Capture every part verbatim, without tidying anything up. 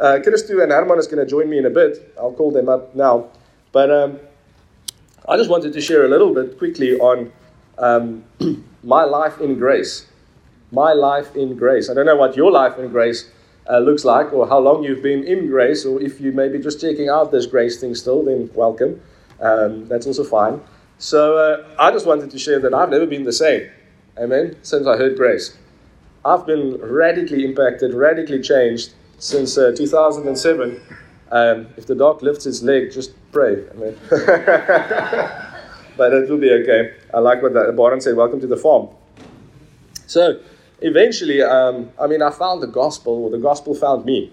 uh, Christo and Herman is going to join me in a bit. I'll call them up now. But um, I just wanted to share a little bit quickly on um, my life in grace. My life in grace. I don't know what your life in grace uh, looks like, or how long you've been in grace, or if you may be just checking out this grace thing still, then welcome. Um, that's also fine. So uh, I just wanted to share that I've never been the same, amen, since I heard grace. I've been radically impacted, radically changed since uh, two thousand seven. Um, if the dog lifts its leg, just pray, amen. But it will be okay. I like what the Baron said, welcome to the farm. So eventually, um, I mean, I found the gospel, or the gospel found me.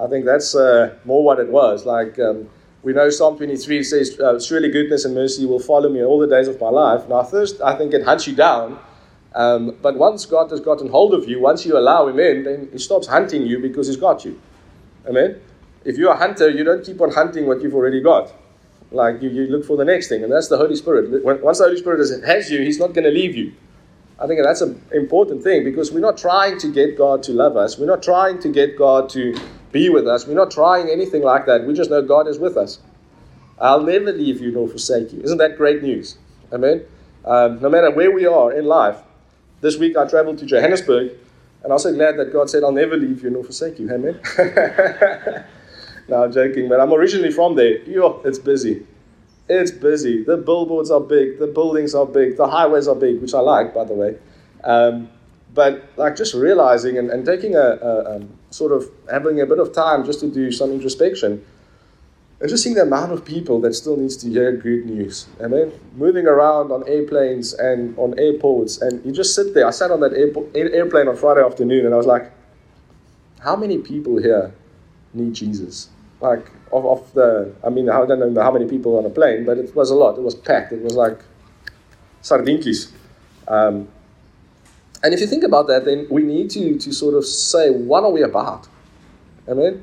I think that's uh, more what it was, like... Um, We know Psalm twenty-three says, uh, surely goodness and mercy will follow me all the days of my life. Now, first, I think it hunts you down. Um, but once God has gotten hold of you, once you allow him in, then he stops hunting you because he's got you. Amen? If you're a hunter, you don't keep on hunting what you've already got. Like, you, you look for the next thing, and that's the Holy Spirit. When, once the Holy Spirit has you, he's not going to leave you. I think that's an important thing, because we're not trying to get God to love us. We're not trying to get God to be with us. We're not trying anything like that. We just know God is with us. I'll never leave you nor forsake you. Isn't that great news? Amen? Um, no matter where we are in life. This week I traveled to Johannesburg, and I was so glad that God said, I'll never leave you nor forsake you. Amen? No, I'm joking, but I'm originally from there. Yo, it's busy. It's busy. The billboards are big. The buildings are big. The highways are big, which I like, by the way. Um, But like just realizing and, and taking a, a, a sort of having a bit of time just to do some introspection, and just seeing the amount of people that still needs to hear good news. And then moving around on airplanes and on airports, and you just sit there. I sat on that airpo- airplane on Friday afternoon, and I was like, how many people here need Jesus? Like of, of the, I mean, I don't know how many people on a plane, but it was a lot. It was packed. It was like sardinkis. Um And if you think about that, then we need to, to sort of say, what are we about? Amen?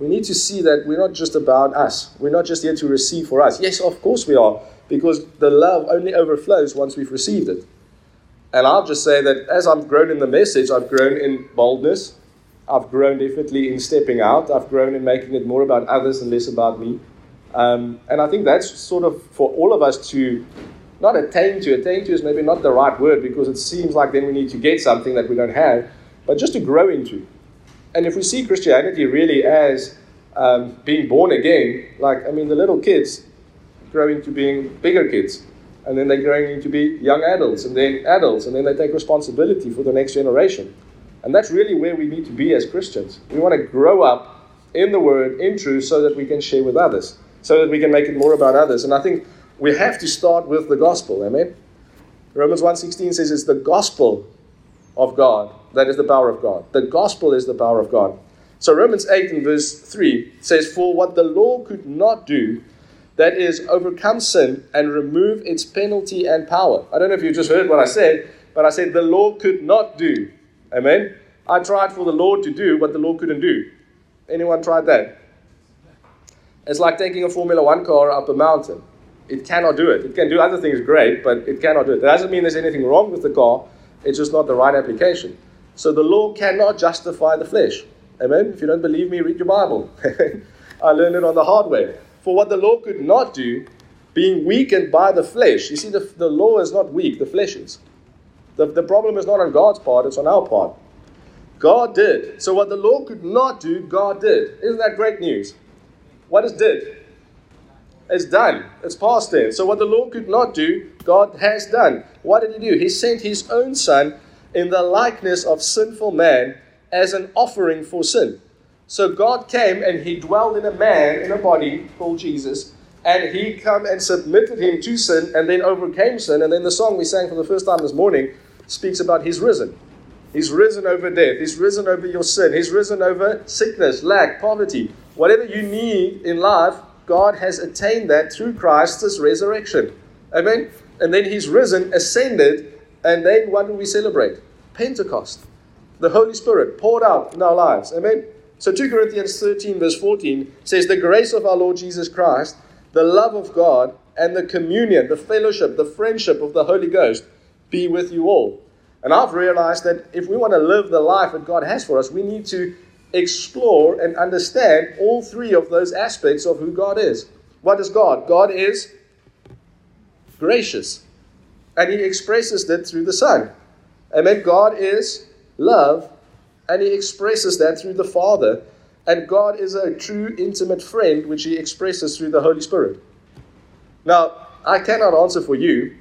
We need to see that we're not just about us. We're not just here to receive for us. Yes, of course we are, because the love only overflows once we've received it. And I'll just say that as I've grown in the message, I've grown in boldness. I've grown definitely in stepping out. I've grown in making it more about others and less about me. Um, and I think that's sort of for all of us to... Not attain to. Attain to is maybe not the right word, because it seems like then we need to get something that we don't have, but just to grow into. And if we see Christianity really as um, being born again, like, I mean, the little kids grow into being bigger kids, and then they're growing into be young adults, and then adults, and then they take responsibility for the next generation. And that's really where we need to be as Christians. We want to grow up in the Word, in truth, so that we can share with others, so that we can make it more about others. And I think we have to start with the gospel, amen? Romans one sixteen says it's the gospel of God that is the power of God. The gospel is the power of God. So Romans eight and verse three says, for what the law could not do, that is, overcome sin and remove its penalty and power. I don't know if you just heard what I said, but I said the law could not do, amen? I tried for the law to do what the law couldn't do. Anyone tried that? It's like taking a Formula One car up a mountain. It cannot do it. It can do other things great, but it cannot do it. That doesn't mean there's anything wrong with the car. It's just not the right application. So the law cannot justify the flesh. Amen? If you don't believe me, read your Bible. I learned it on the hard way. For what the law could not do, being weakened by the flesh. You see, the, the law is not weak. The flesh is. The, the problem is not on God's part. It's on our part. God did. So what the law could not do, God did. Isn't that great news? What is did? It's done. It's past tense. So what the law could not do, God has done. What did he do? He sent his own son in the likeness of sinful man as an offering for sin. So God came and he dwelled in a man, in a body called Jesus, and he come and submitted him to sin and then overcame sin. And then the song we sang for the first time this morning speaks about he's risen. He's risen over death. He's risen over your sin. He's risen over sickness, lack, poverty. Whatever you need in life, God has attained that through Christ's resurrection. Amen? And then he's risen, ascended, and then what do we celebrate? Pentecost. The Holy Spirit poured out in our lives. Amen? So two Corinthians thirteen verse fourteen says, the grace of our Lord Jesus Christ, the love of God, and the communion, the fellowship, the friendship of the Holy Ghost be with you all. And I've realized that if we want to live the life that God has for us, we need to explore and understand all three of those aspects of who God is. What is God? God is gracious, and he expresses that through the Son. Amen. God is love, and he expresses that through the Father. And God is a true, intimate friend, which he expresses through the Holy Spirit. Now, I cannot answer for you,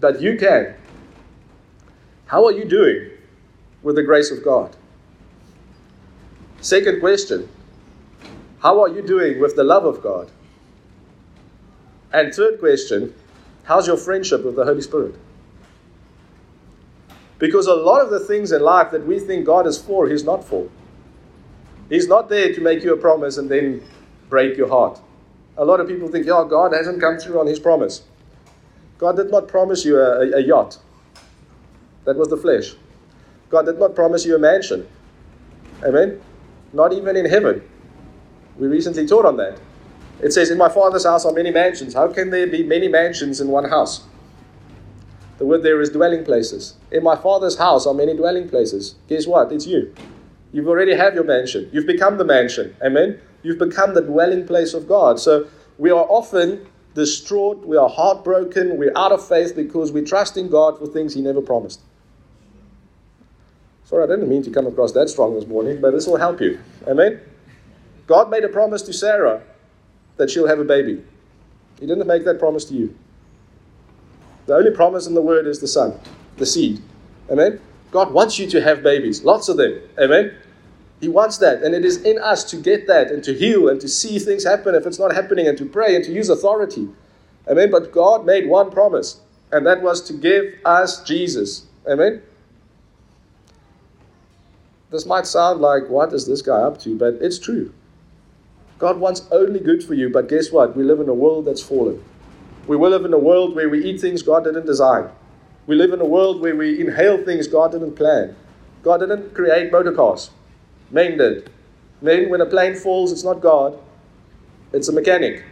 but you can. How are you doing with the grace of God? Second question, how are you doing with the love of God? And third question, how's your friendship with the Holy Spirit? Because a lot of the things in life that we think God is for, he's not for. He's not there to make you a promise and then break your heart. A lot of people think, yeah, God hasn't come through on his promise. God did not promise you a, a, a yacht. That was the flesh. God did not promise you a mansion. Amen? Not even in heaven. We recently taught on that. It says, in my Father's house are many mansions. How can there be many mansions in one house? The word there is dwelling places. In my Father's house are many dwelling places. Guess what? It's you. You've already have your mansion. You've become the mansion. Amen? You've become the dwelling place of God. So we are often distraught. We are heartbroken. We're out of faith because we trust in God for things he never promised. Sorry, I didn't mean to come across that strong this morning, but this will help you. Amen? God made a promise to Sarah that she'll have a baby. He didn't make that promise to you. The only promise in the word is the son, the seed. Amen? God wants you to have babies, lots of them. Amen? He wants that, and it is in us to get that and to heal and to see things happen if it's not happening and to pray and to use authority. Amen? But God made one promise, and that was to give us Jesus. Amen? This might sound like, what is this guy up to? But it's true. God wants only good for you, but guess what? We live in a world that's fallen. We will live in a world where we eat things God didn't design. We live in a world where we inhale things God didn't plan. God didn't create motor cars. Men did. Men, when a plane falls, it's not God. It's a mechanic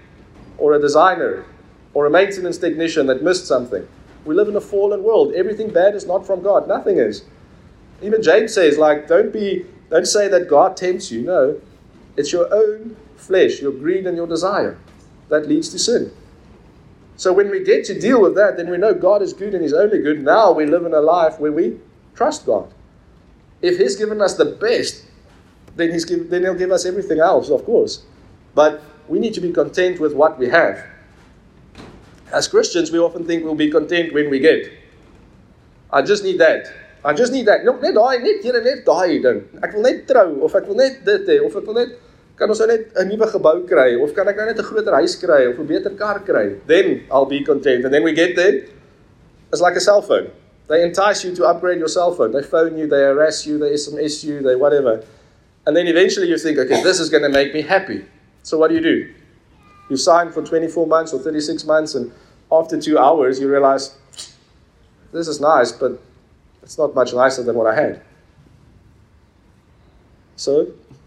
or a designer or a maintenance technician that missed something. We live in a fallen world. Everything bad is not from God. Nothing is. Even James says, like, don't be, don't say that God tempts you. No, it's your own flesh, your greed and your desire that leads to sin. So when we get to deal with that, then we know God is good and he's only good. Now we live in a life where we trust God. If he's given us the best, then he's give, then he'll give us everything else, of course. But we need to be content with what we have. As Christians, we often think we'll be content when we get. I just need that. I just need that. Look, net daai, net hier en net daai ding. Ek wil net trou, of ek wil net dit hê, of ek wil net, kan ons nou net 'n nuwe gebou kry, of kan ek nou net 'n groter huis kry, of 'n beter kar kry. Then I'll be content. And then we get there. It's like a cell phone. They entice you to upgrade your cell phone. They phone you, they harass you, they S M S you, they whatever. And then eventually you think, okay, this is going to make me happy. So what do you do? You sign for twenty-four months or thirty-six months, and after two hours you realize, this is nice, but it's not much nicer than what I had. So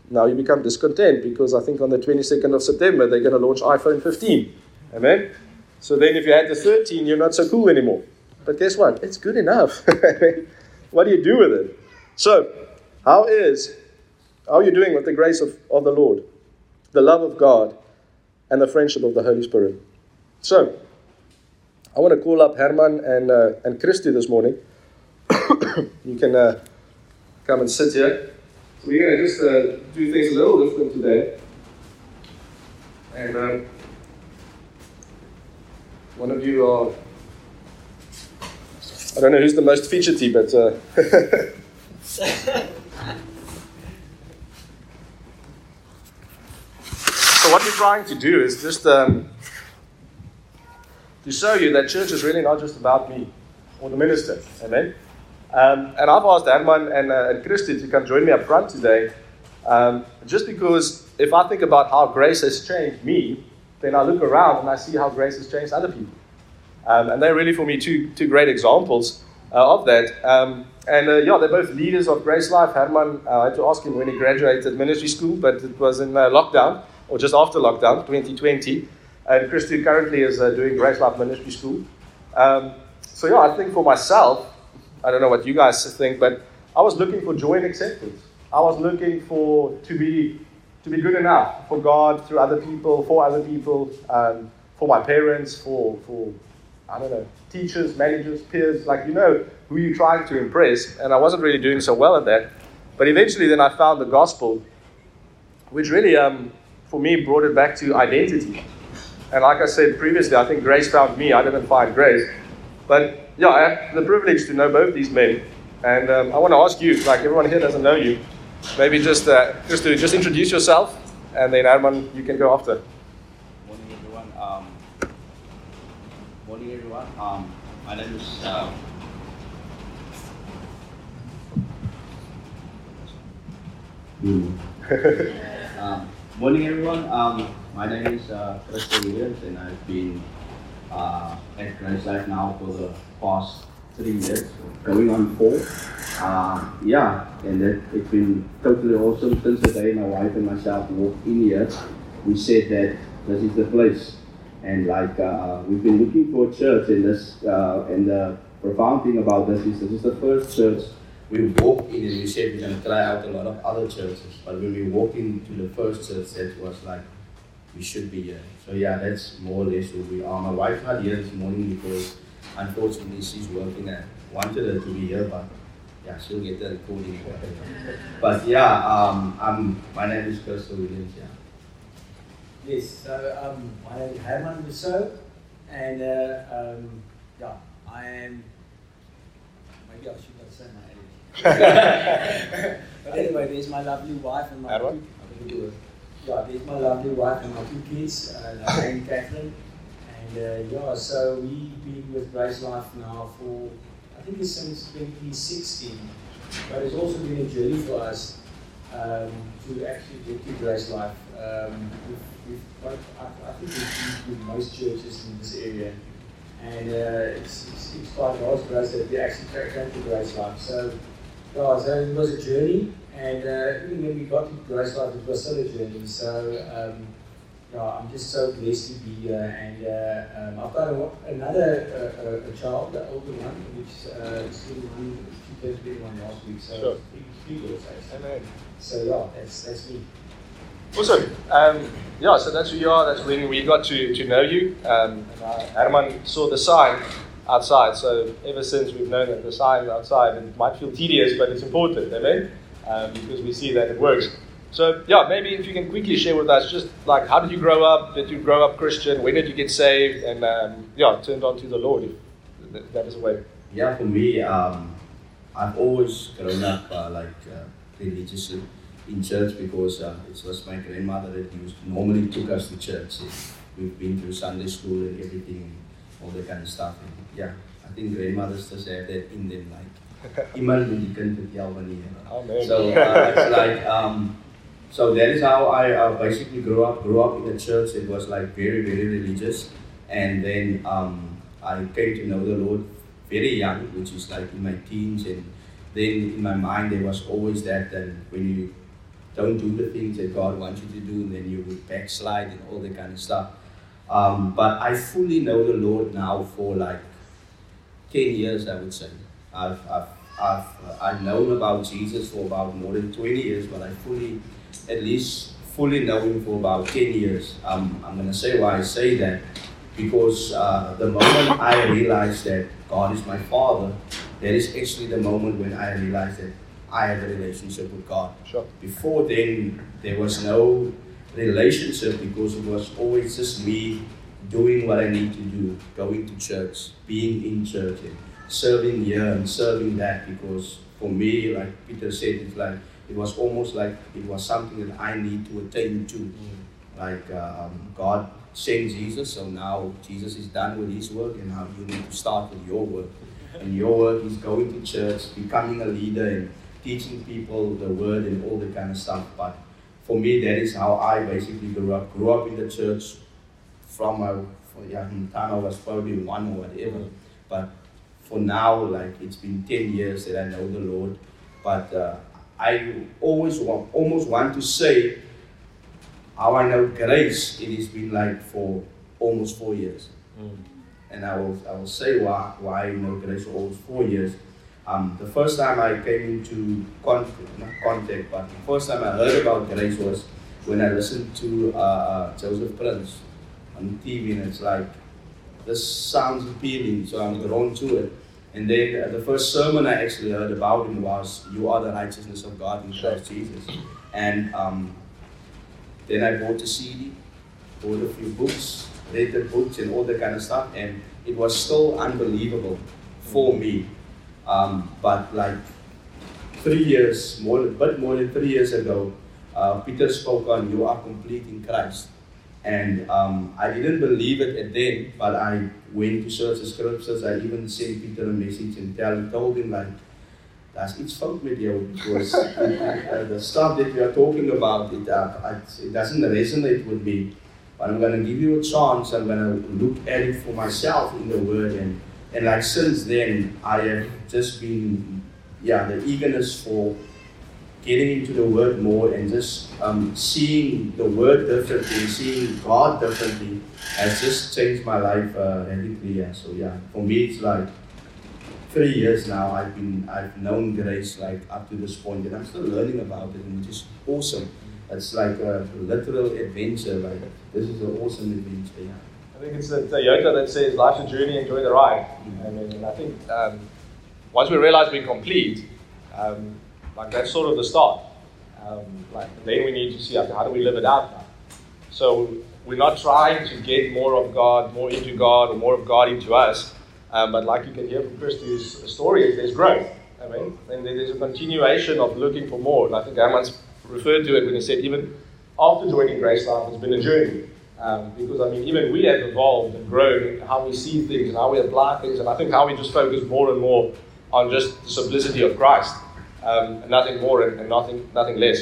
now you become discontent because I think on the twenty-second of September, they're going to launch iPhone fifteen. Amen? So then if you had the thirteen, you're not so cool anymore. But guess what? It's good enough. What do you do with it? So how is, how are you doing with the grace of, of the Lord, the love of God, and the friendship of the Holy Spirit? So I want to call up Herman and, uh, and Christy this morning. You can uh, come and sit here. So we're going to just uh, do things a little different today. And um, one of you are, I don't know who's the most fidgety, but uh, so what we're trying to do is just um, to show you that church is really not just about me or the minister. Amen. Um, and I've asked Herman and, uh, and Christy to come join me up front today, um, just because if I think about how grace has changed me, then I look around and I see how grace has changed other people. Um, and they're really, for me, two two great examples uh, of that. Um, and uh, yeah, they're both leaders of Grace Life. Herman, uh, I had to ask him when he graduated ministry school, but it was in uh, lockdown, or just after lockdown, twenty twenty. And Christy currently is uh, doing Grace Life ministry school. Um, so yeah, I think for myself, I don't know what you guys think, but I was looking for joy and acceptance. I was looking for to be to be good enough for God, through other people, for other people, um, for my parents, for for I don't know, teachers, managers, peers, like, you know, who you're trying to impress. And I wasn't really doing so well at that. But eventually then I found the gospel, which really, um, for me, brought it back to identity. And like I said previously, I think grace found me. I didn't find grace. But yeah, I have the privilege to know both these men. And um, I want to ask you, like, everyone here doesn't know you. Maybe just uh, just to just introduce yourself, and then Herman, you can go after. Morning, everyone. Um, morning, everyone. Um, my name is. Um, mm. um, morning, everyone. Um, my name is uh, Christo Williams, and I've been uh, at GraceLife now for the past three years, going on four. Uh, yeah, and it, it's been totally awesome. Since the day my wife and myself walked in here, we said that this is the place. And like, uh, we've been looking for a church, and this, uh, and the profound thing about this is this is the first church we walked in, and we said we're going to try out a lot of other churches. But when we walked into the first church, that was like, we should be here. So yeah, that's more or less who we are. My wife's not here this morning because unfortunately she's working. I wanted her to be here, but yeah, she'll get the recording. But yeah, um, I'm, my name is Christo Williams, yeah. Yes, so um, my name is Herman Rousseau, and uh, um, yeah, I am, maybe I should not say my age. But anyway, there's my lovely wife and my two, two, yeah, there's my lovely wife and my two kids, uh, my name is Catherine. And uh, yeah, so we've been with GraceLife now for, I think it's since twenty sixteen, but it's also been a journey for us um, to actually get to GraceLife. Um, we've, we've quite, I, I think we've been with most churches in this area, and uh, it's, it's, it's quite large for us that we actually came to GraceLife. So, yeah, so it was a journey, and uh, even when we got to GraceLife, it was still a journey. So. Um, No, I'm just so blessed to be here, and uh, um, I've got a, another uh, a, a child, the older one, which uh, is twenty-one, she turned twenty-one last week, so sure. three, three years, actually. So yeah, that's, that's me. Awesome. Um, yeah, so that's who you are, that's when we got to, to know you. Um, Herman saw the sign outside, so ever since we've known that the sign's outside, and it might feel tedious, but it's important, amen? Um, because we see that it works. So, yeah, maybe if you can quickly share with us just like, how did you grow up? Did you grow up Christian? When did you get saved? And, um, yeah, turned on to the Lord, if that, that is a way. Yeah, for me, um, I've always grown up uh, like uh, religiously in church because uh, it was my grandmother that used, normally took us to church. We've been through Sunday school and everything, all that kind of stuff. And, yeah, I think grandmothers just have that in them, like, Amen. So, uh, it's like... Um, So that is how I uh, basically grew up. Grew up in the church. It was like very, very religious. And then um, I came to know the Lord very young, which is like in my teens. And then in my mind, there was always that that when you don't do the things that God wants you to do, then you would backslide and all that kind of stuff. Um, but I fully know the Lord now for like ten years, I would say. I've, I've, I've, I've known about Jesus for about more than twenty years, but I fully... at least fully know him for about ten years. Um, I'm going to say why I say that, because uh, the moment I realized that God is my Father, that is actually the moment when I realized that I have a relationship with God. Sure. Before then, there was no relationship because it was always just me doing what I need to do, going to church, being in church, and serving here and serving that, because for me, like Peter said, it's like, it was almost like it was something that I need to attain to. Mm-hmm. Like um, God sent Jesus, so now Jesus is done with his work, and now you need to start with your work. And your work is going to church, becoming a leader, and teaching people the word and all that kind of stuff. But for me, that is how I basically grew up. Grew up in the church from my from, yeah, from the time I was probably one or whatever. But for now, like it's been ten years that I know the Lord. But uh, I always want, almost want to say how I know grace. It has been like for almost four years, mm. and I will I will say why why I know grace for almost four years. Um, the first time I came into contact, not contact, but the first time I heard about grace was when I listened to uh, uh, Joseph Prince on T V, and it's like, this sounds appealing, so I'm drawn to it. And then uh, the first sermon I actually heard about him was, "You are the righteousness of God in Christ Jesus." And um, then I bought a C D, bought a few books, read the books and all that kind of stuff, and it was still unbelievable for me. Um, but like three years, more, but more than three years ago, uh, Peter spoke on "You are complete in Christ." And um, I didn't believe it at then, but I went to search the scriptures. I even sent Peter a message and tell, told him, like, that's it's fout with you, because uh, the stuff that we are talking about, it, uh, it doesn't resonate with me. But I'm going to give you a chance. I'm going to look at it for myself in the Word. And, and like since then, I have just been, yeah, the eagerness for getting into the Word more and just um, seeing the Word differently, seeing God differently, has just changed my life uh, radically. Yeah. So yeah, for me it's like three years now. I've been I've known grace like up to this point, and I'm still learning about it, and it's just awesome. It's like a literal adventure. Like this is an awesome adventure. Yeah. I think it's the Toyota that says, "Life's a journey. Enjoy the ride." Mm-hmm. I mean, and I think um, once we realize being complete. Um, Like that's sort of the start. Um, like then we need to see how do we live it out now. So we're not trying to get more of God, more into God, or more of God into us. Um, but like you can hear from Christo's story, there's growth. I mean, and there's a continuation of looking for more. And I think Herman's referred to it when he said even after joining GraceLife, it's been a journey. Um, because I mean, even we have evolved and grown in how we see things and how we apply things, and I think how we just focus more and more on just the simplicity of Christ. Um, and nothing more and, and nothing nothing less.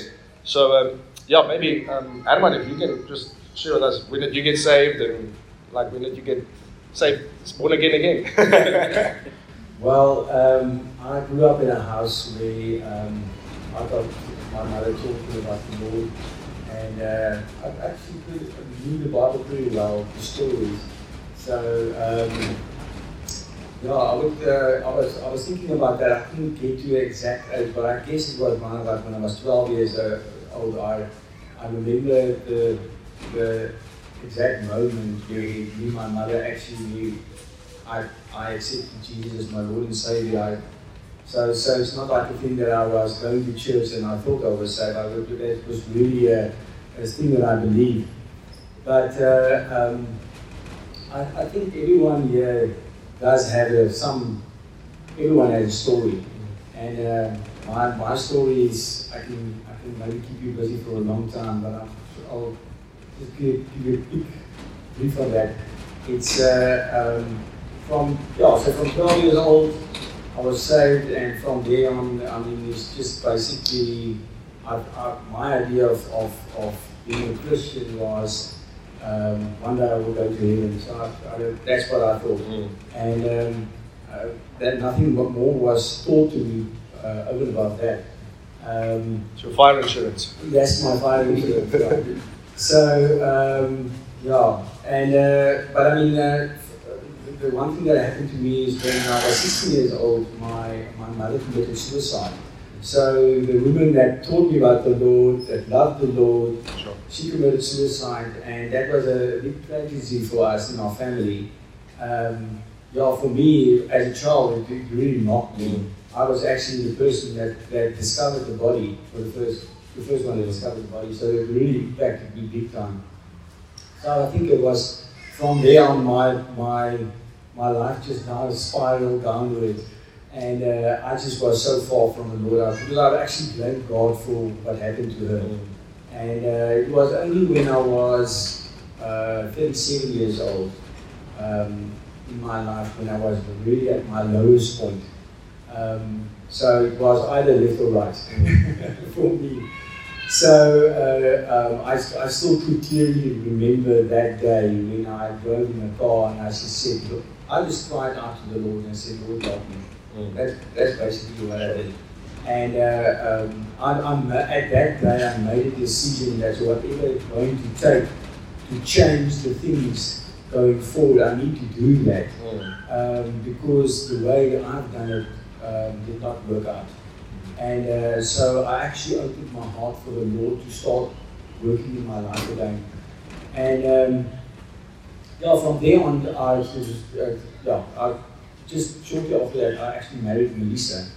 So um, yeah, maybe um, Herman, if you can just share with us, when did you get saved, and like when did you get saved, born again again? Well, um, I grew up in a house where um, I got my mother talking about the Lord, and uh, I actually pretty, I knew the Bible pretty well, the stories. So. Um, Yeah, I, would, uh, I was I was thinking about that. I couldn't get to the exact age, but I guess it was my, like when I was twelve years old. I I remember the the exact moment where me and my mother actually knew I I accepted Jesus as my Lord and Savior. I, so so it's not like a thing that I was going to church and I thought I was saved. I it was really a, a thing that I believed. But uh, um, I I think everyone here. Does have a, some, everyone has a story. And uh, my, my story is, I can, I can maybe keep you busy for a long time, but I'll, I'll just give you a quick brief on that. It's uh, um, from, yeah, so from twelve years old, I was saved, and from there on, I mean, it's just basically, I, I, my idea of, of, of being a Christian was, Um, one day I will go to heaven. So I, I, that's what I thought. Mm. And um, uh, that nothing more was taught to me uh, over and above that. Um, it's your fire insurance. That's my fire insurance. Right. So, um, yeah. And, uh, but I mean, uh, the one thing that happened to me is when I was sixteen years old, my, my mother committed suicide. So the woman that taught me about the Lord, that loved the Lord, sure. She committed suicide, and that was a big tragedy for us in our family. Um, yeah, for me, as a child, it really knocked me. I was actually the person that, that discovered the body, for the first the first one that discovered the body, so it really impacted me big time. So I think it was from there on my, my, my life just now spiraled downwards. And uh, I just was so far from the Lord, because I actually blamed God for what happened to her. Mm-hmm. And uh, it was only when I was uh, thirty-seven years old um, in my life, when I was really at my lowest point. Um, so it was either left or right for me. So uh, um, I, I still could clearly remember that day when I drove in a car, and I just said, look, I just cried out to the Lord and said, Lord, help me. That's, that's basically what I did. And uh, um, I, I'm, at that day, I made a decision that whatever it's going to take to change the things going forward, I need to do that. Mm. Um, because the way I've done it, uh, um, did not work out. And uh, so I actually opened my heart for the Lord to start working in my life again. And um, yeah, from there on, I just, uh, yeah, I just shortly after that, I actually married Melissa.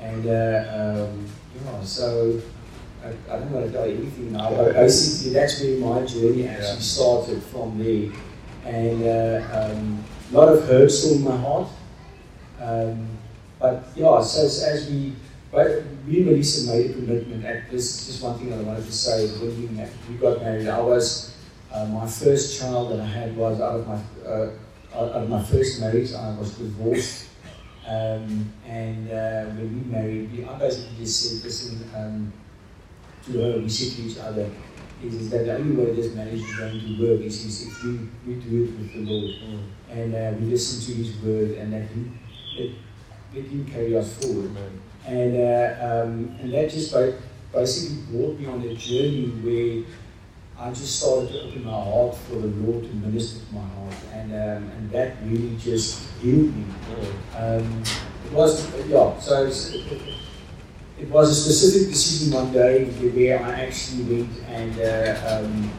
And uh, um, yeah, so I, I don't want to tell you anything now, but basically that's where my journey actually yeah. started from there. And uh, um, a lot of hurt still in my heart. Um, but yeah, so, so as we, but me and Melissa made a commitment, and this is just one thing that I wanted to say. When we got married, I was, uh, my first child that I had was out of my, uh, out of my first marriage. I was divorced. Um, and uh, when we married, we, I basically just said, listen, um, to her, we said to each other, is, is that the only way this marriage is going to work is, is if we, we do it with the Lord. Mm. And uh, we listen to His word, and that He, let Him carry us forward. Amen. And uh, um, and that just basically brought me on a journey where I just started to open my heart for the Lord to minister to my heart, and um, and that really just healed me. Um, it was yeah, so it's, it, it, it was a specific decision one day where I actually went and uh, um,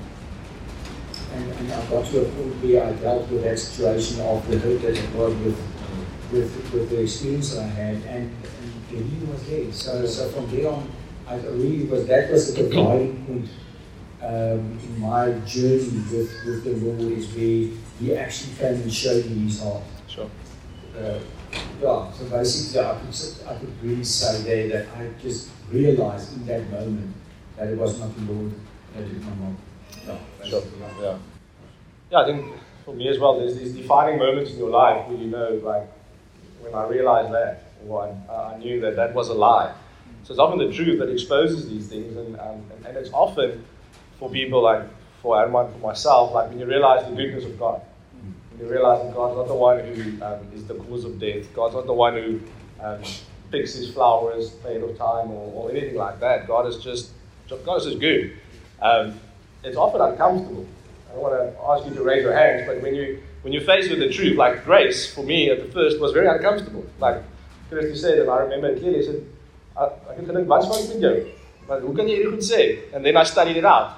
and, and I got to a point where I dealt with that situation of the hurt that it was with with with the experience that I had, and. He was there. So, so from there on, I really was, that was the dividing point um, in my journey with, with the Lord, is where He actually came and showed me His heart. Sure. Uh, yeah, so basically I could, I could really say there that I just realized in that moment that it was not the Lord that did my mom. Yeah, sure. yeah. yeah, I think for me as well, there's these defining moments in your life where you know, like, when I realized that, One, uh, I knew that that was a lie. So it's often the truth that exposes these things, and um, and, and it's often for people like for Herman, for myself, like when you realize the goodness of God, when you realize that God's not the one who um, is the cause of death, God's not the one who um, picks His flowers ahead of time or, or anything like that. God is just God is just good. Um, it's often uncomfortable. I don't want to ask you to raise your hands, but when you when you're faced with the truth, like grace, for me at the first was very uncomfortable. Like Christo said, and I remember clearly, he said, I, I can think, what's wrong with you? But who can you even say? And then I studied it out.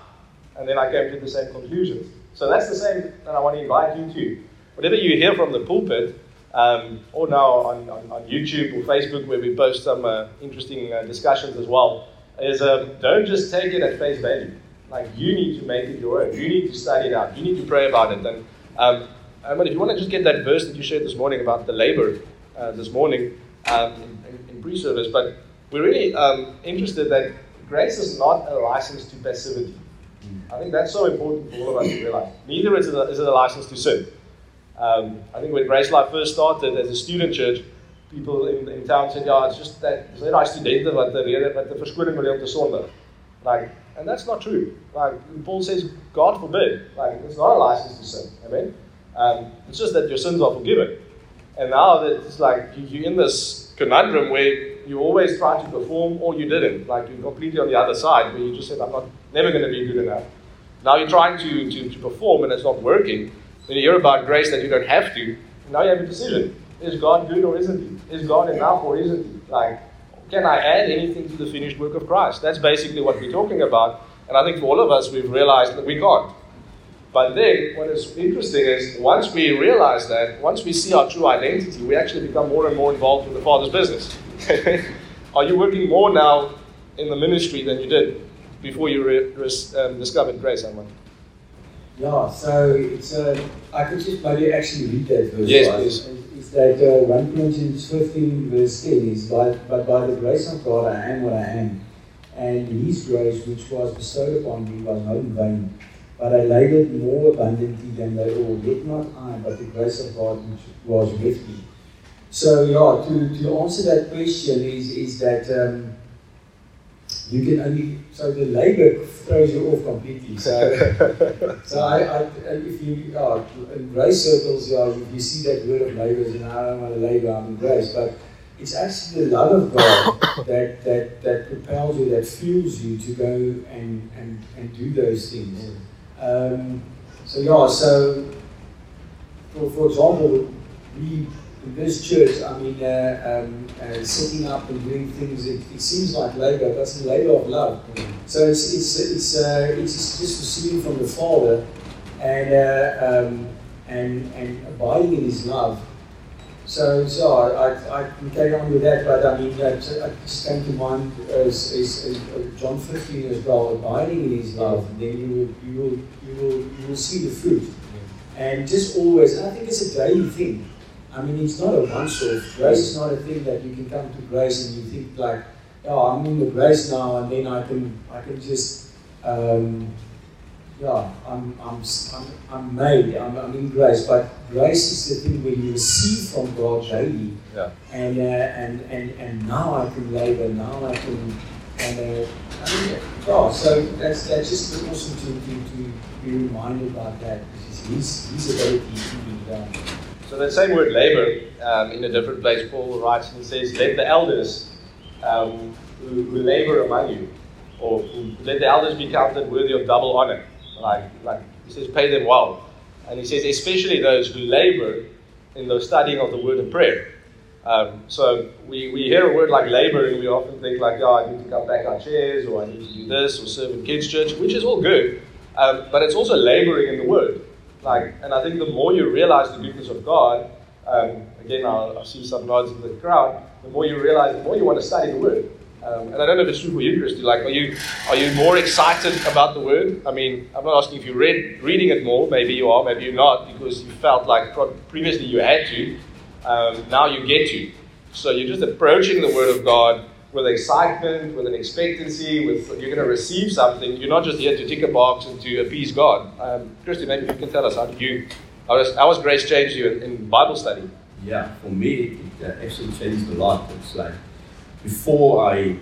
And then I came to the same conclusions. So that's the same that I want to invite you to. Whatever you hear from the pulpit, um, or now on, on, on YouTube or Facebook, where we post some uh, interesting uh, discussions as well, is um, don't just take it at face value. Like, you need to make it your own. You need to study it out. You need to pray about it. And um, I mean, if you want to just get that verse that you shared this morning about the labor uh, this morning, Um, in, in pre-service, but we're really um, interested that grace is not a license to passivity. I think that's so important for all of us to realize. Neither is it a, is it a license to sin. Um, I think when GraceLife first started as a student church, people in, in town said, yeah, it's just that it's not studenten wat the verskoning wil hê om te sondig. Like, and that's not true. Like, Paul says, God forbid. Like, it's not a license to sin. Amen. Um, it's just that your sins are forgiven. And now it's like you're in this conundrum where you always try to perform or you didn't. Like, you're completely on the other side where you just said, I'm not never going to be good enough. Now you're trying to, to, to perform and it's not working. Then you hear about grace that you don't have to. And now you have a decision. Is God good or isn't He? Is God enough or isn't He? Like, can I add anything to the finished work of Christ? That's basically what we're talking about. And I think for all of us, we've realized that we can't. But then, what is interesting is, once we realize that, once we see our true identity, we actually become more and more involved in the Father's business. Are you working more now in the ministry than you did before you re- res- um, discovered grace, Herman? Yeah, so it's uh, I could just maybe actually read that verse. Yes, please. It's that uh, First Corinthians fifteen verse ten is, like, but by the grace of God I am what I am, and His grace which was bestowed upon me was not in vain. But I laboured more abundantly than they all, yet not I, but the grace of God which was with me. So yeah, to, to answer that question is, is that um, you can only, so the labour throws you off completely. So, so I, I, if you, uh, in grace circles, uh, you see that word of labour, and I don't want to labour, I'm in grace, but it's actually the love of God that, that, that propels you, that fuels you to go and, and, and do those things. Mm. Um, so yeah, so for, for example, we in this church, I mean, uh, um, uh, setting up and doing things, it, it seems like labor, but it's a labor of love. So it's it's it's, uh, it's just receiving from the Father and uh, um, and and abiding in His love. So so I I, I can carry on with that, but I mean, I just came to mind as, as, as John fifteen as well, abiding in His love, and then you will you will you will you will see the fruit. And just always, and I think it's a daily thing. I mean, it's not a once-off. Grace is not a thing that you can come to grace and you think like, oh, I'm in the grace now, and then I can, I can just, um, yeah, I'm, I'm, I'm, I'm made, I'm, I'm in grace. But grace is the thing where you receive from God daily, yeah. and, uh, and and and now I can labor, now I can, and uh, I mean, yeah. So that's that's just awesome to to, to be reminded about that. He's, he's a very easy to do. So that same word labor, um, in a different place, Paul writes and says, let the elders um, who, who labor among you, or who, let the elders be counted worthy of double honor. Like, like he says, pay them well. And he says, especially those who labor in the studying of the word and prayer. Um, so we, we hear a word like labor and we often think like, oh, I need to cut back our chairs, or I need to do this, or serve in kids' church, which is all good. Um, but it's also laboring in the word. Like, and I think the more you realize the goodness of God, um, again, I'll, I'll see some nods in the crowd, the more you realize, the more you want to study the Word. Um, and I don't know if it's true for you, Christy, like, are you are you more excited about the Word? I mean, I'm not asking if you're read, reading it more, maybe you are, maybe you're not, because you felt like pro- previously you had to, um, now you get to. So you're just approaching the Word of God with excitement, with an expectancy, with you're going to receive something. You're not just here to tick a box and to appease God. Um, Christy, maybe you can tell us, how did you, how was, how was grace changed you in, in Bible study? Yeah, for me, it uh, actually changed a lot. It's like, before I,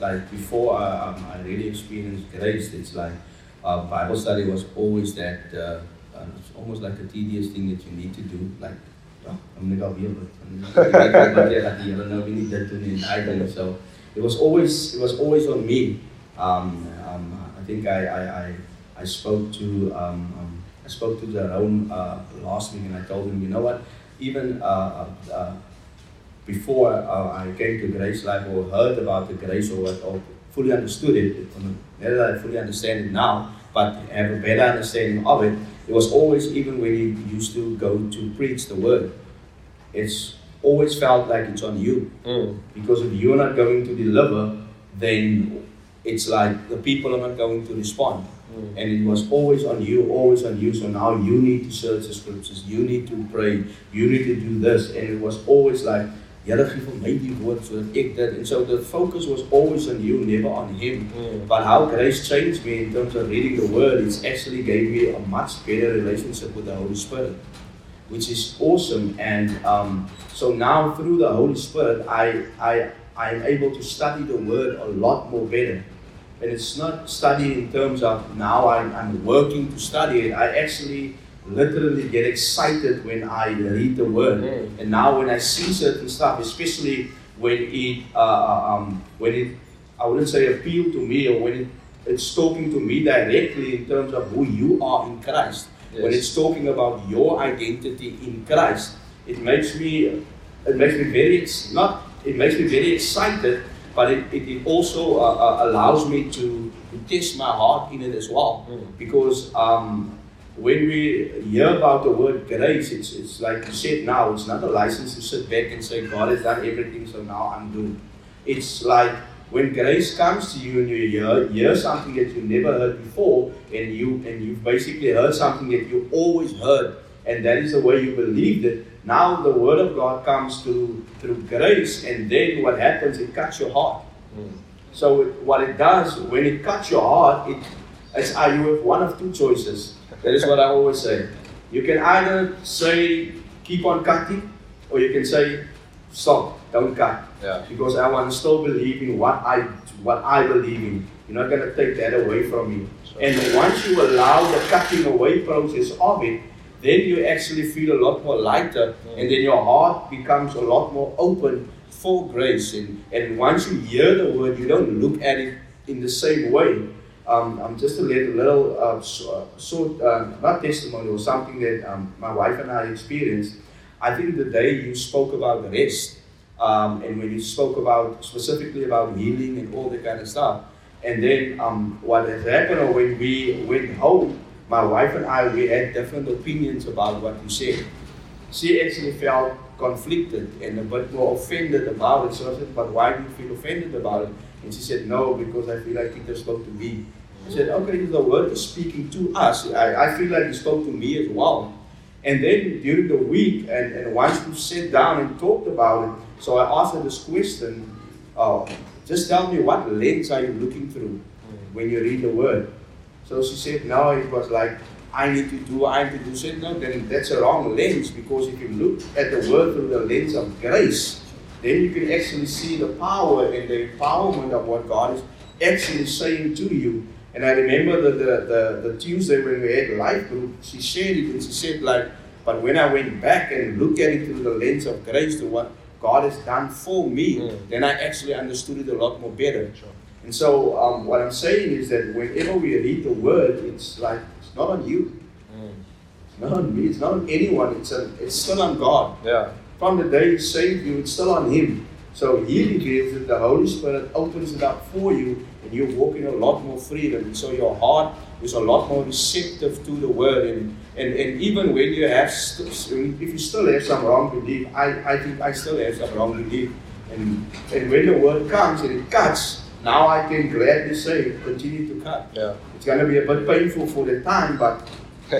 like before I, um, I really experienced grace, it's like, uh, Bible study was always that, uh, uh, it's almost like a tedious thing that you need to do, like, I'm going to go here, but I don't know, we need that to me, I don't know. So it was always, it was always on me. Um, um, I think I, I, I, I spoke to, um, um, I spoke to Jerome uh, last week, and I told him, you know what, even uh, uh, before uh, I came to Grace Life or heard about the grace or, or fully understood it, not that I fully understand it now, but have a better understanding of it. It was always, even when you used to go to preach the word, it's always felt like it's on you. Mm. Because if you're not going to deliver, then it's like the people are not going to respond. Mm. And it was always on you, always on you. So now you need to search the scriptures, you need to pray, you need to do this. And it was always like, and so the focus was always on you, never on him. Mm. But how grace changed me in terms of reading the word, it's actually gave me a much better relationship with the Holy Spirit, which is awesome. And um, so now through the Holy Spirit, I, I, I'm able to study the word a lot more better. And it's not studying in terms of now I'm, I'm working to study it. I actually literally get excited when I read the word. Mm. And now when I see certain stuff, especially when it, uh, um, when it, I wouldn't say appeal to me, or when it, it's talking to me directly in terms of who you are in Christ. Yes. When it's talking about your identity in Christ, it makes me, it makes me very, it's not, it makes me very excited, but it, it, it also uh, uh, allows me to, to test my heart in it as well. Mm. Because, um, when we hear about the word grace, it's, it's like you said now, it's not a license to sit back and say, God has done everything, so now I'm doomed. It's like when grace comes to you and you hear, hear something that you never heard before, and, you, and you've basically heard something that you always heard, and that is the way you believed it. Now the word of God comes to, through grace, and then what happens, it cuts your heart. Mm. So it, what it does, when it cuts your heart, it, it's, uh, you have one of two choices. That is what I always say. You can either say, keep on cutting, or you can say, stop, don't cut. Yeah. Because I want to still believe in what I what I believe in. You're not going to take that away from me. Sure. And once you allow the cutting away process of it, then you actually feel a lot more lighter, mm. and then your heart becomes a lot more open for grace. And, and once you hear the word, you don't look at it in the same way. Um, um, just a little, little uh, sort, uh, not testimony, or something that um, my wife and I experienced. I think the day you spoke about rest, um, and when you spoke about specifically about healing and all that kind of stuff, and then um, what has happened when we went home, my wife and I, we had different opinions about what you said. She actually felt conflicted and a bit more offended about it. So I said, but why do you feel offended about it? And she said, no, because I feel like Peter spoke to me. I said, okay, the word is speaking to us. I, I feel like he spoke to me as well. And then during the week, and, and once we sat down and talked about it, so I asked her this question, uh, just tell me what lens are you looking through when you read the word? So she said, no, it was like, I need to do, I need to do. She said, no, then that's a wrong lens, because if you look at the word through the lens of grace, then you can actually see the power and the empowerment of what God is actually saying to you. And I remember the, the, the, the Tuesday when we had life group, she shared it and she said like, but when I went back and looked at it through the lens of grace to what God has done for me, mm. then I actually understood it a lot more better. Sure. And so um, what I'm saying is that whenever we read the word, it's like, it's not on you, mm. it's not on me, it's not on anyone, it's, a, it's still on God. Yeah. From the day He saved you, it's still on Him. So He gives it, the Holy Spirit opens it up for you, and you walk in a lot more freedom. And so your heart is a lot more receptive to the word. And and, and even when you have, st- if you still have some wrong belief, I, I think I still have some wrong belief. And and when the word comes and it cuts, now I can gladly say, continue to cut. Yeah. It's going to be a bit painful for the time, but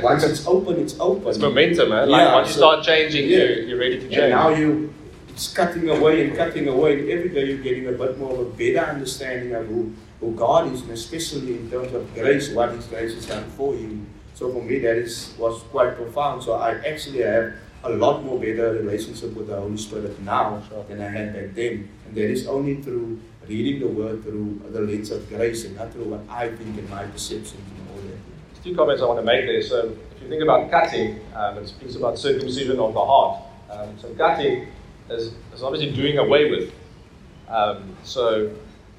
once it's open, it's open. It's momentum, man. Eh? Like yeah, once so, you start changing, yeah. you're, you're ready to change. And now you, it's cutting away and cutting away. And every day you're getting a bit more of a better understanding of who, who God is, and especially in terms of grace, what His grace has done for you. So for me, that is was quite profound. So I actually have a lot more better relationship with the Holy Spirit now sure. than I had back then. And that is only through reading the Word through the lens of grace and not through what I think and my perceptions and all that. Two comments I want to make there. So if you think about cutting, um, it speaks about circumcision of the heart. Um, so cutting is, is obviously doing away with. Um, so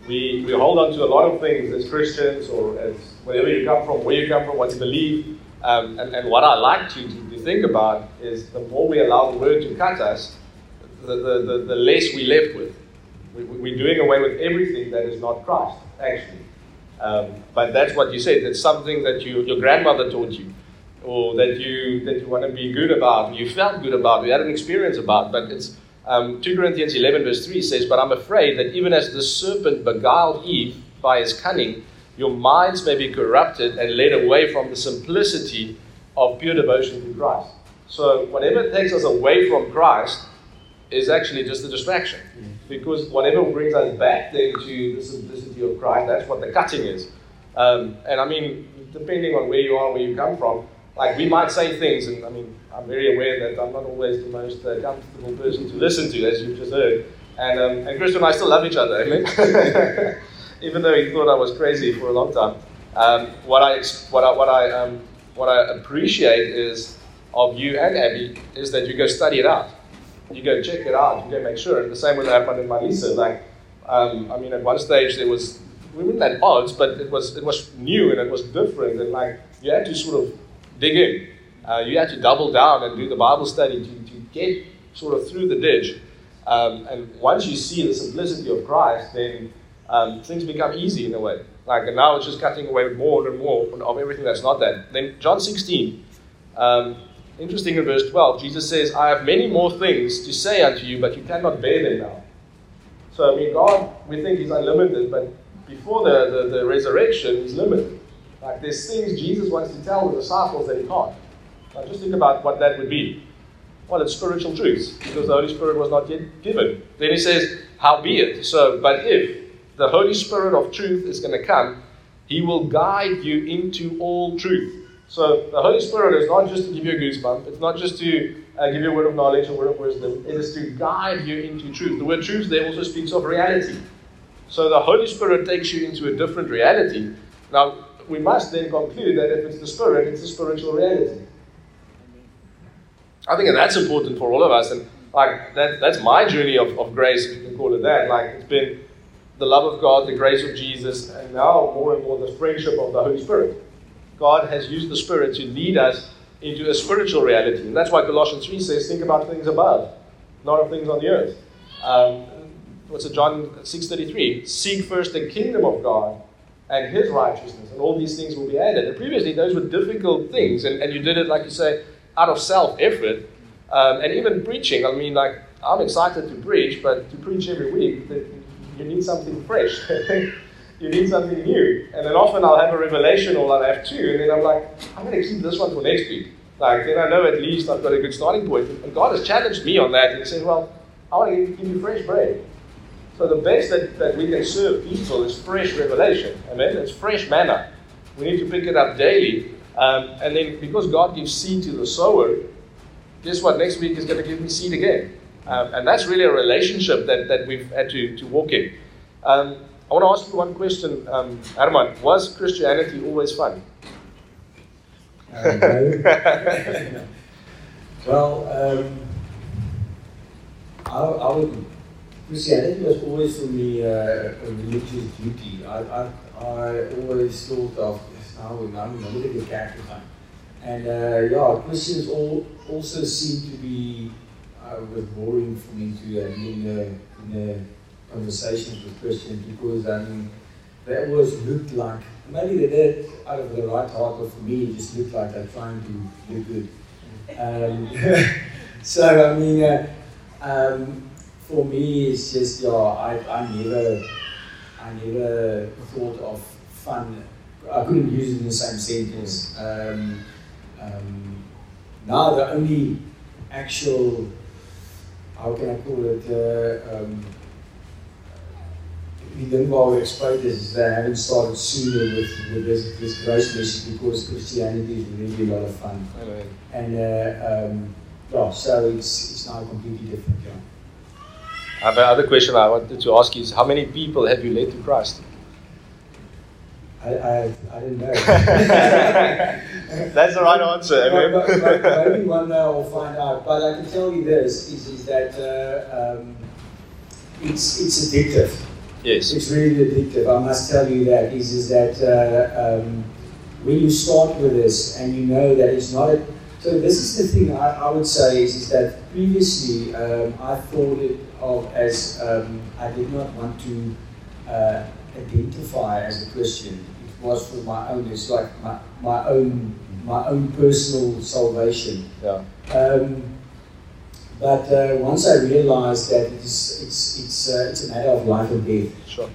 we we hold on to a lot of things as Christians, or as wherever you come from, where you come from, what you believe. Um, and, and what I like to, to think about is the more we allow the word to cut us, the, the, the, the less we're left with. We, we're doing away with everything that is not Christ, actually. Um, but that's what you said. That's something that you, your grandmother taught you, or that you that you want to be good about, you felt good about, you had an experience about. But it's um, two Corinthians eleven verse three says, "But I'm afraid that even as the serpent beguiled Eve by his cunning, your minds may be corrupted and led away from the simplicity of pure devotion to Christ." So whatever takes us away from Christ is actually just a distraction. Because whatever brings us back then to the simplicity of Christ, that's what the cutting is. Um, and I mean, depending on where you are, where you come from, like we might say things, and I mean, I'm very aware that I'm not always the most uh, comfortable person to listen to, as you've just heard. And um, and Christo and I still love each other, amen? Even though he thought I was crazy for a long time. Um, what I what I what I um, what I appreciate is of you and Abby is that you go study it out. You go check it out, you go make sure. And the same would happen in Marisa. Like, um, I mean, at one stage there was, we weren't at odds, but it was it was new and it was different. And like, you had to sort of dig in. Uh, you had to double down and do the Bible study to, to get sort of through the ditch. Um, and once you see the simplicity of Christ, then um, things become easy in a way. Like, and now it's just cutting away more and more of everything that's not that. Then John sixteen. Um, Interesting in verse twelve, Jesus says, "I have many more things to say unto you, but you cannot bear them now." So, I mean, God, we think He's unlimited, but before the, the, the resurrection, He's limited. Like, there's things Jesus wants to tell the disciples that He can't. Now, just think about what that would be. Well, it's spiritual truths, because the Holy Spirit was not yet given. Then He says, "Howbeit." So, but if the Holy Spirit of truth is going to come, He will guide you into all truth. So the Holy Spirit is not just to give you a goosebump. It's not just to uh, give you a word of knowledge or a word of wisdom. It is to guide you into truth. The word truth there also speaks of reality. So the Holy Spirit takes you into a different reality. Now, we must then conclude that if it's the Spirit, it's the spiritual reality. I think that's important for all of us. And like that, that's my journey of, of grace, if you can call it that. Like, it's been the love of God, the grace of Jesus, and now more and more the friendship of the Holy Spirit. God has used the Spirit to lead us into a spiritual reality. And that's why Colossians three says, think about things above, not of things on the earth. Um, what's it, John six thirty-three? Seek first the kingdom of God and his righteousness, and all these things will be added. And previously, those were difficult things, and, and you did it, like you say, out of self-effort. Um, and even preaching, I mean, like, I'm excited to preach, but to preach every week, you need something fresh. You need something new. And then often I'll have a revelation, or I'll have two, and then I'm like, I'm going to keep this one for next week. Like, then I know at least I've got a good starting point. And God has challenged me on that, and he said, well, I want to give you fresh bread. So the best that, that we can serve people is fresh revelation. Amen? It's fresh manna. We need to pick it up daily. Um, and then because God gives seed to the sower, guess what? Next week is going to give me seed again. Um, and that's really a relationship that, that we've had to, to walk in. Um, I want to ask you one question, um, Herman. Was Christianity always fun? Uh, no. well, um, I, I would. Christianity was always for me uh, a religious duty. I, I, I always thought of how we now look at the character time. And uh, yeah, Christians all, also seem to be uh, boring for me to uh, be in the, in the conversations with Christians, because I mean, they always looked like, maybe they did out of the right heart, but for me it just looked like they're trying to do good. Um, so I mean, uh, um, for me it's just, yeah, I, I never, I never thought of fun. I couldn't use it in the same sentence. Um, um, now the only actual, how can I call it, uh, um, we didn't well expect this, they haven't started sooner with, with this, this grace message, because Christianity is really a lot of fun. Right. And uh, um, yeah, so it's, it's now completely different. Yeah. Uh, the other question I wanted to ask is, how many people have you led to Christ? I, I, I don't know. That's the right answer. But, but, but maybe one day I'll find out. But I can tell you this, is, is that uh, um, it's, it's addictive. Yes. It's really addictive, I must tell you that, is, is that uh, um, when you start with this and you know that it's not a... So this is the thing I, I would say is, is that previously um, I thought it of as, um, I did not want to uh, identify as a Christian. It was for my own, it's like my, my own my own personal salvation. Yeah. Um, But uh, once I realized that it's it's it's uh, it's a matter of life and death. Sure.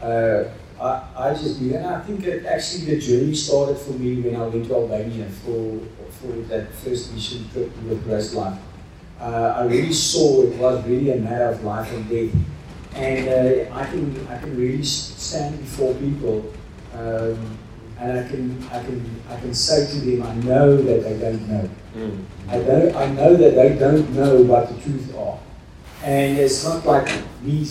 Uh, I I just knew, and I think that actually the journey started for me when I went to Albania for for that first mission trip with GraceLife. Uh, I really saw it was really a matter of life and death, and uh, I can I can really stand before people, um, and I can I can I can say to them, I know that they don't know. Mm. I don't. I know that they don't know what the truth are, and it's not like me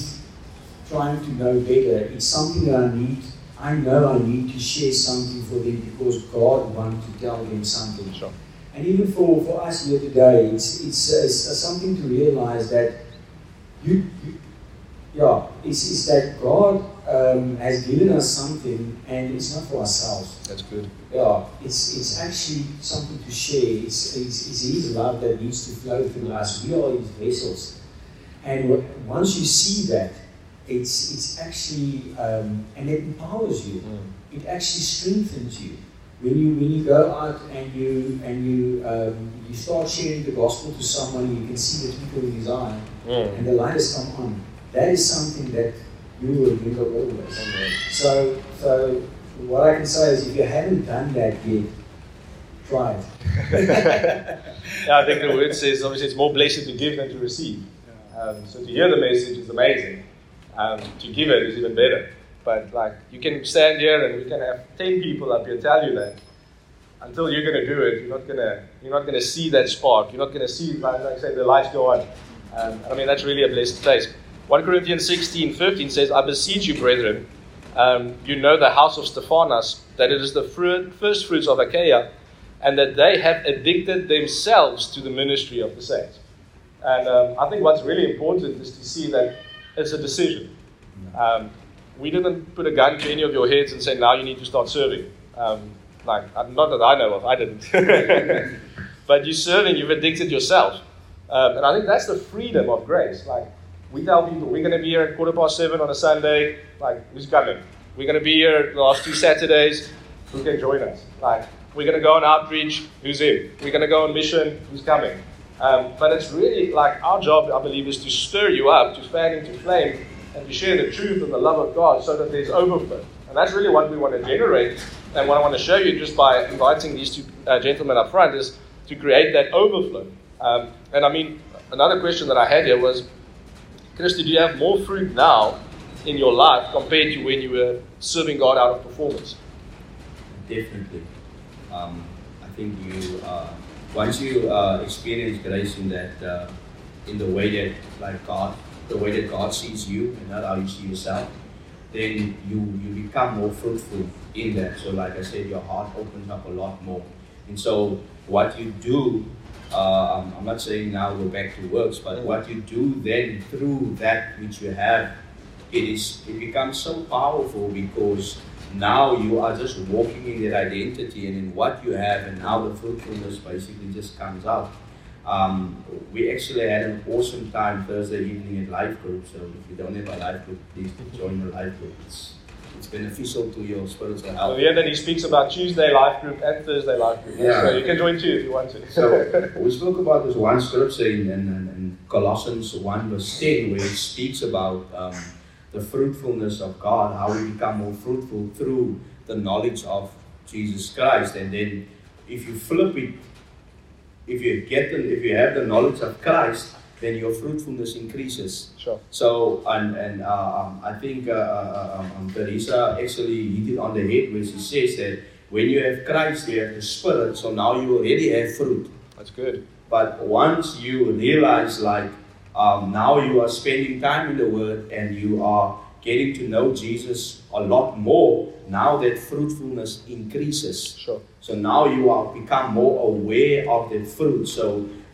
trying to know better. It's something that I need. I know I need to share something for them, because God wants to tell them something. Sure. And even for, for us here today, it's it's, uh, it's uh, something to realize that you, you yeah, it's, it's that God um, has given us something, and it's not for ourselves. That's good. Yeah, it's it's actually something to share. It's, it's, it's His love that needs to flow through us. We are His vessels, and w- once you see that, it's it's actually um, and it empowers you. Mm. It actually strengthens you when you when you go out and you and you um, you start sharing the gospel to someone. You can see the twinkle in his eye, mm. and the light has come on. That is something that you will remember always. Okay. So so. What I can say is, if you haven't done that yet, try it. Yeah, I think the word says, obviously, it's more blessed to give than to receive. Um, so to hear the message is amazing. Um, to give it is even better. But like, you can stand here and we can have ten people up here tell you that. Until you're going to do it, you're not going to you're not going to see that spark. You're not going to see, like, like I say, the lights go on. Um, I mean, that's really a blessed place. First Corinthians sixteen fifteen says, I beseech you, brethren, Um, you know the house of Stephanas, that it is the fruit, first fruits of Achaia, and that they have addicted themselves to the ministry of the saints. And um, I think what's really important is to see that it's a decision. Um, we didn't put a gun to any of your heads and say, now you need to start serving. Um, like, not that I know of, I didn't. but you're serving, you've addicted yourself. Um, and I think that's the freedom of grace. Like, we tell people, we're going to be here at quarter past seven on a Sunday. Like, who's coming? We're going to be here the last two Saturdays. Who can join us? Like, we're going to go on outreach. Who's in? We're going to go on mission. Who's coming? Um, but it's really like our job, I believe, is to stir you up, to fan into flame, and to share the truth and the love of God so that there's overflow. And that's really what we want to generate. And what I want to show you just by inviting these two uh, gentlemen up front is to create that overflow. Um, and I mean, another question that I had here was, Christo, do you have more fruit now in your life compared to when you were serving God out of performance? Definitely. Um, I think you, uh, once you uh, experience grace in that, uh, in the way that like God, the way that God sees you and not how you see yourself, then you, you become more fruitful in that. So like I said, your heart opens up a lot more. And so what you do, uh, I'm not saying now go back to works, but what you do then through that which you have, it is it becomes so powerful because now you are just walking in that identity and in what you have, and now the fruitfulness basically just comes out. Um, we actually had an awesome time Thursday evening at Life Group, so if you don't have a Life Group, please join the Life Group. It's, it's beneficial to your spiritual health. Well, yeah, then he speaks about Tuesday Life Group and Thursday Life Group, yeah. So you can join too if you want to. So we spoke about this one scripture in, in, in Colossians one verse ten, where it speaks about um, the fruitfulness of God, how we become more fruitful through the knowledge of Jesus Christ. And then if you flip it, If you get the, if you have the knowledge of Christ, then your fruitfulness increases. Sure. So, and and uh, I think uh, um, Teresa actually hit it on the head when she says that when you have Christ, you have the Spirit. So now you already have fruit. That's good. But once you realize, like um, now you are spending time in the Word and you are getting to know Jesus a lot more, now that fruitfulness increases. Sure. So now you are become more aware of the fruit. So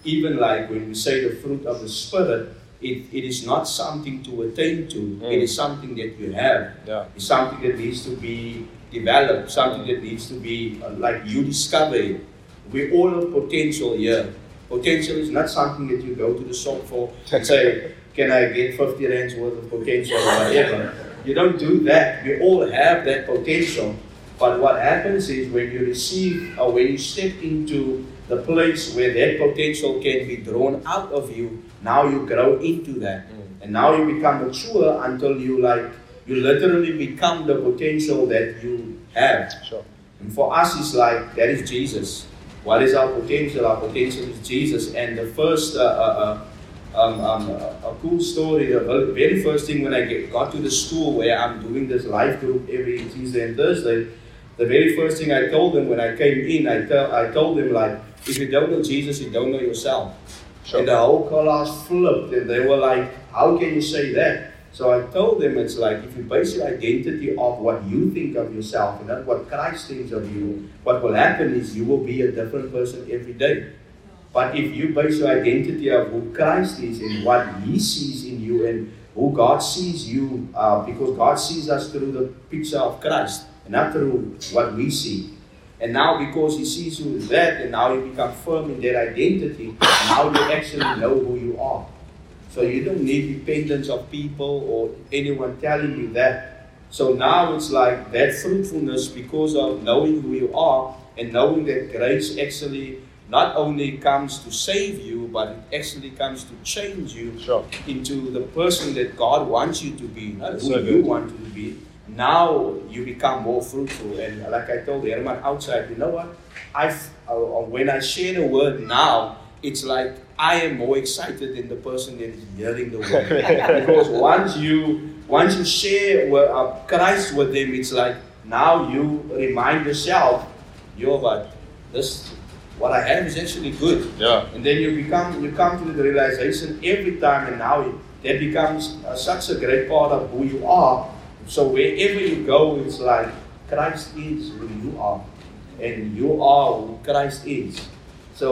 even like when we say the fruit of the Spirit, it, it is not something to attain to. Mm. It is something that you have. Yeah. It's something that needs to be developed, something that needs to be uh, like you discover it. We all have potential here. Potential is not something that you go to the shop for and say, can I get fifty rands worth of potential or whatever. You don't do that. We all have that potential. But what happens is when you receive or when you step into the place where that potential can be drawn out of you, now you grow into that. Mm. And now you become mature until you like, you literally become the potential that you have. Sure. And for us, it's like, that is Jesus. What is our potential? Our potential is Jesus. And the first, uh, uh, uh, um, um, uh, a cool story, the very first thing when I get, got to the school where I'm doing this life group every Tuesday and Thursday, the very first thing I told them when I came in, I, tell, I told them, like, if you don't know Jesus, you don't know yourself. Sure. And the whole class flipped, and they were like, how can you say that? So I told them, it's like, if you base your identity of what you think of yourself and not what Christ thinks of you, what will happen is you will be a different person every day. But if you base your identity of who Christ is and what He sees in you and who God sees you, uh, because God sees us through the picture of Christ, and not through what we see. And now because He sees you as that, and now you become firm in that identity, now you actually know who you are. So you don't need dependence of people or anyone telling you that. So now it's like that fruitfulness because of knowing who you are and knowing that grace actually not only comes to save you, but it actually comes to change you. Sure. Into the person that God wants you to be, not who you want you to be. Now you become more fruitful. And like I told Herman outside, you know what? I've, uh, when I share the word now, it's like I am more excited than the person that is hearing the word. Because once you once you share uh, Christ with them, it's like now you remind yourself, yo, but this, what I have is actually good. Yeah. And then you become you come to the realization every time, and now it, that becomes uh, such a great part of who you are. So wherever you go, it's like Christ is who you are, and you are who Christ is. So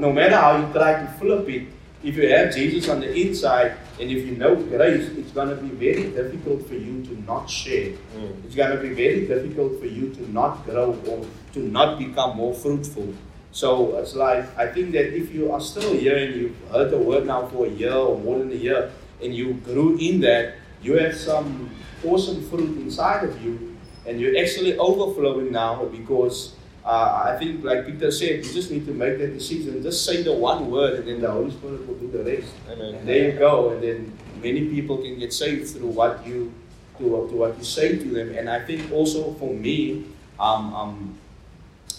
no matter how you try to flip it, if you have Jesus on the inside, and if you know grace, it's going to be very difficult for you to not share. Mm. It's going to be very difficult for you to not grow or to not become more fruitful. So it's like, I think that if you are still here and you've heard the word now for a year or more than a year, and you grew in that, you have some awesome fruit inside of you, and you're actually overflowing now because uh, I think, like Peter said, you just need to make that decision. Just say the one word, and then the Holy Spirit will do the rest. Amen. And there you go, and then many people can get saved through what you to, to what you say to them. And I think also for me, um, um,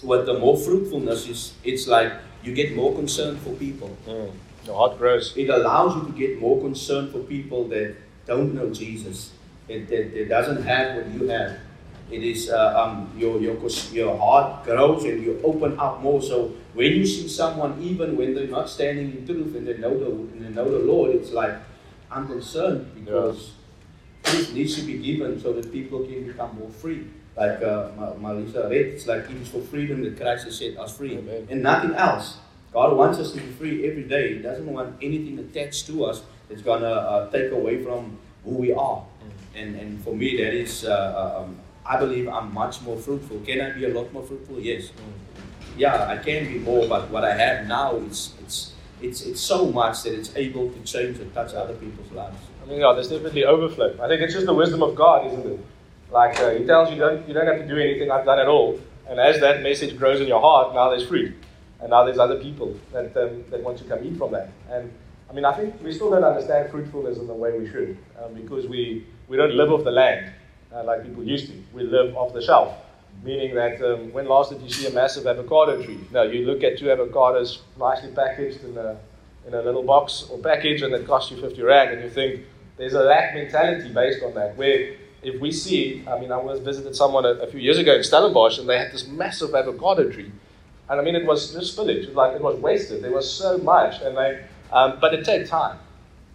with the more fruitfulness is, it's like you get more concern for people. Mm. Your heart grows. It allows you to get more concern for people that don't know Jesus. It, it, it doesn't have what you have. It is uh, um, your, your your heart grows and you open up more. So when you see someone, even when they're not standing in truth and they know the and they know the Lord, it's like I'm concerned because truth yeah. needs to be given so that people can become more free. Like uh, Marisa read, it's like it is for freedom that Christ has set us free, Amen. And nothing else. God wants us to be free every day. He doesn't want anything attached to us that's gonna uh, take away from who we are. And and for me, that is, uh, um, I believe I'm much more fruitful. Can I be a lot more fruitful? Yes. Yeah, I can be more, but what I have now is it's it's it's so much that it's able to change and touch other people's lives. I mean, yeah, there's definitely overflow. I think it's just the wisdom of God, isn't it? Like uh, He tells you, don't you don't have to do anything I've done at all. And as that message grows in your heart, now there's fruit, and now there's other people that um, that want to come eat from that. And I mean, I think we still don't understand fruitfulness in the way we should, um, because we, we don't live off the land uh, like people used to. We live off the shelf, meaning that um, when last did you see a massive avocado tree? No, you look at two avocados nicely packaged in a, in a little box or package, and it costs you fifty rand, and you think there's a lack mentality based on that, where if we see, I mean, I was visited someone a, a few years ago in Stellenbosch, and they had this massive avocado tree, and I mean, it was just spillage, like it was wasted. There was so much, and they... Um, but it takes time.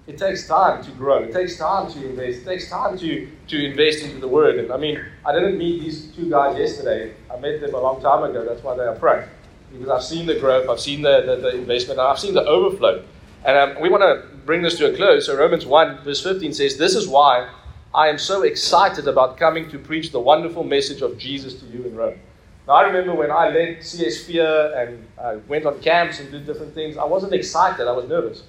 It takes time to grow. It takes time to invest. It takes time to, to invest into the Word. And I mean, I didn't meet these two guys yesterday. I met them a long time ago. That's why they are praying. Because I've seen the growth. I've seen the, the, the investment. I've seen the overflow. And um, we want to bring this to a close. So Romans one verse fifteen says, "This is why I am so excited about coming to preach the wonderful message of Jesus to you in Rome." Now, I remember when I led C S Fear and I went on camps and did different things, I wasn't excited, I was nervous.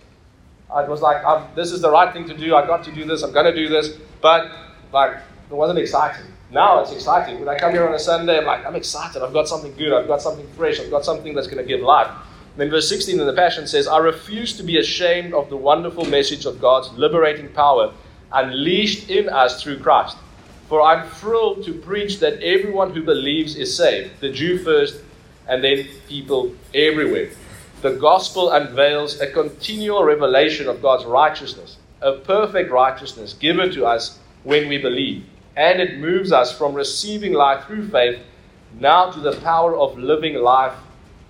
I was like, I'm, this is the right thing to do, I've got to do this, I'm going to do this, but like, it wasn't exciting. Now it's exciting. When I come here on a Sunday, I'm like, I'm excited, I've got something good, I've got something fresh, I've got something that's going to give life. And then verse sixteen in the Passion says, "I refuse to be ashamed of the wonderful message of God's liberating power unleashed in us through Christ. For I'm thrilled to preach that everyone who believes is saved, the Jew first, and then people everywhere. The gospel unveils a continual revelation of God's righteousness, a perfect righteousness given to us when we believe. And it moves us from receiving life through faith now to the power of living life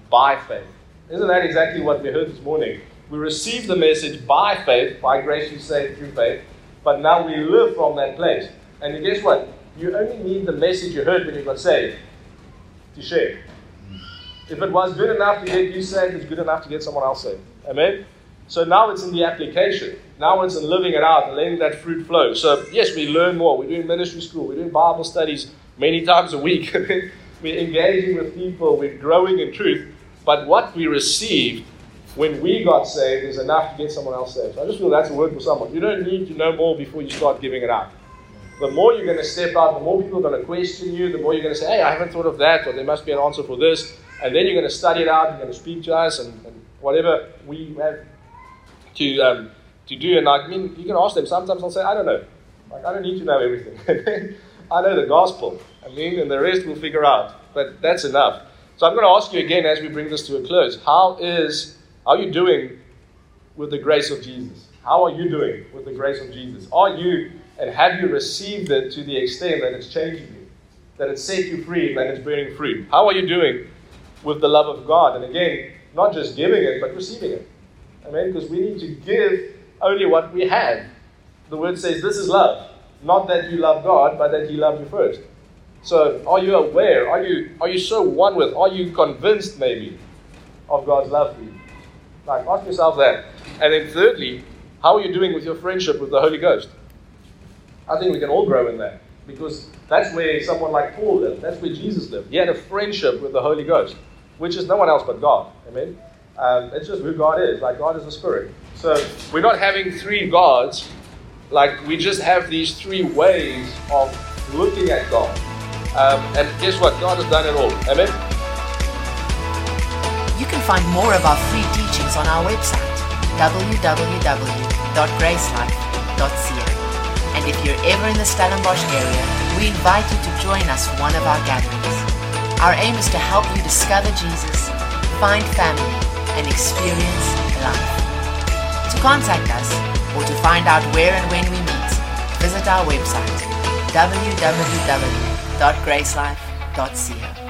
by faith." Isn't that exactly what we heard this morning? We receive the message by faith, by grace you saved through faith, but now we live from that place. And guess what? You only need the message you heard when you got saved to share. If it was good enough to get you saved, it's good enough to get someone else saved. Amen? So now it's in the application. Now it's in living it out and letting that fruit flow. So yes, we learn more. We're doing ministry school. We're doing Bible studies many times a week. We're engaging with people. We're growing in truth. But what we received when we got saved is enough to get someone else saved. So I just feel that's a word for someone. You don't need to know more before you start giving it out. The more you're going to step out, the more people are going to question you, the more you're going to say, hey, I haven't thought of that, or there must be an answer for this. And then you're going to study it out, you're going to speak to us, and, and whatever we have to um, to do. And I mean, you can ask them. Sometimes I'll say, I don't know. Like, I don't need to know everything. I know the gospel. I mean, and the rest we'll figure out. But that's enough. So I'm going to ask you again as we bring this to a close, how is, how are you doing with the grace of Jesus? How are you doing with the grace of Jesus? Are you... And have you received it to the extent that it's changing you, that it's set you free, that it's bearing fruit? How are you doing with the love of God? And again, not just giving it, but receiving it. Amen? Because we need to give only what we have. The word says this is love. Not that you love God, but that He loved you first. So are you aware? Are you, are you so one with? Are you convinced maybe of God's love for you? Like, ask yourself that. And then thirdly, how are you doing with your friendship with the Holy Ghost? I think we can all grow in that, because that's where someone like Paul lived. That's where Jesus lived. He had a friendship with the Holy Ghost. which is no one else but God. Amen. Um, it's just who God is. Like, God is a spirit. So we're not having three gods. Like, we just have these three ways of looking at God. Um, and guess what? God has done it all. Amen. You can find more of our free teachings on our website, w w w dot gracelife dot c a. And if you're ever in the Stellenbosch area, we invite you to join us for one of our gatherings. Our aim is to help you discover Jesus, find family, and experience life. To contact us or to find out where and when we meet, visit our website, w w w dot gracelife dot c a.